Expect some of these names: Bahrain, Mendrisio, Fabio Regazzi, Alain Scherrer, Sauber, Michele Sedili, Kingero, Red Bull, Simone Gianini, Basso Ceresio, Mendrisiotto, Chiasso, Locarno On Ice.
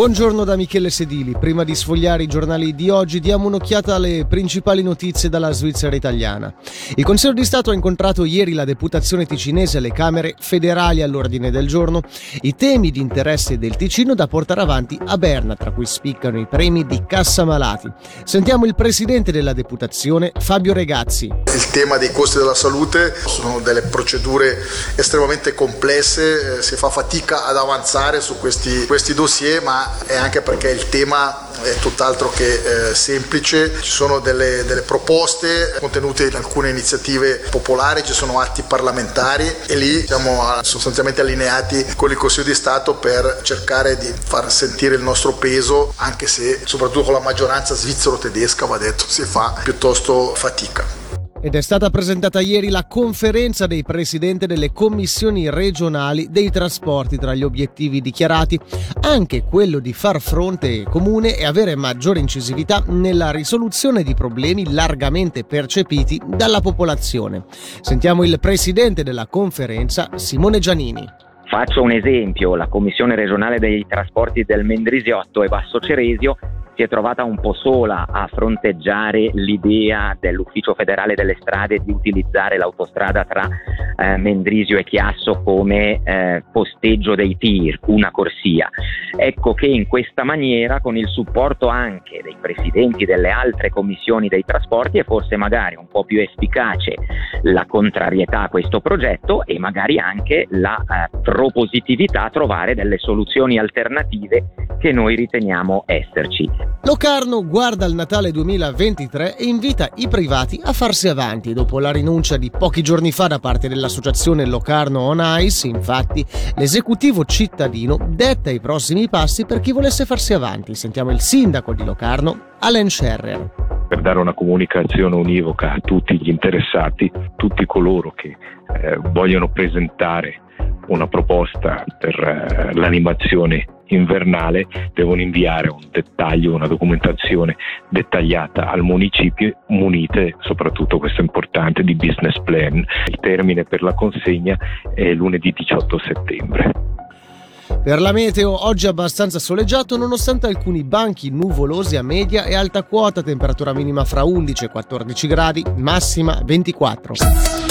Buongiorno da Michele Sedili. Prima di sfogliare i giornali di oggi diamo un'occhiata alle principali notizie dalla Svizzera italiana. Il Consiglio di Stato ha incontrato ieri la deputazione ticinese alle Camere federali. All'ordine del giorno i temi di interesse del Ticino da portare avanti a Berna, tra cui spiccano i premi di Cassamalati. Sentiamo il presidente della deputazione, Fabio Regazzi. Il tema dei costi della salute sono delle procedure estremamente complesse, si fa fatica ad avanzare su questi dossier, ma è anche perché il tema è tutt'altro che semplice. Ci sono delle proposte contenute in alcune iniziative popolari, ci sono atti parlamentari e lì siamo sostanzialmente allineati con il Consiglio di Stato per cercare di far sentire il nostro peso, anche se soprattutto con la maggioranza svizzero-tedesca, va detto, si fa piuttosto fatica. Ed è stata presentata ieri la conferenza dei presidenti delle commissioni regionali dei trasporti. Tra gli obiettivi dichiarati anche quello di far fronte comune e avere maggiore incisività nella risoluzione di problemi largamente percepiti dalla popolazione. Sentiamo il presidente della conferenza, Simone Gianini. Faccio un esempio: la commissione regionale dei trasporti del Mendrisiotto e Basso Ceresio si è trovata un po' sola a fronteggiare l'idea dell'Ufficio Federale delle Strade di utilizzare l'autostrada tra Mendrisio e Chiasso come posteggio dei tir, una corsia. Ecco che in questa maniera, con il supporto anche dei presidenti delle altre commissioni dei trasporti, è forse magari un po' più efficace la contrarietà a questo progetto e magari anche la propositività a trovare delle soluzioni alternative che noi riteniamo esserci. Locarno guarda il Natale 2023 e invita i privati a farsi avanti. Dopo la rinuncia di pochi giorni fa da parte dell'associazione Locarno On Ice, infatti, l'esecutivo cittadino detta i prossimi passi per chi volesse farsi avanti. Sentiamo il sindaco di Locarno, Alain Scherrer. Per dare una comunicazione univoca a tutti gli interessati, tutti coloro che vogliono presentare una proposta per l'animazione invernale devono inviare un dettaglio, una documentazione dettagliata al municipio, munite, soprattutto questo è importante, di business plan. Il termine per la consegna è lunedì 18 settembre. Per la meteo, oggi abbastanza soleggiato nonostante alcuni banchi nuvolosi a media e alta quota, temperatura minima fra 11 e 14 gradi, massima 24.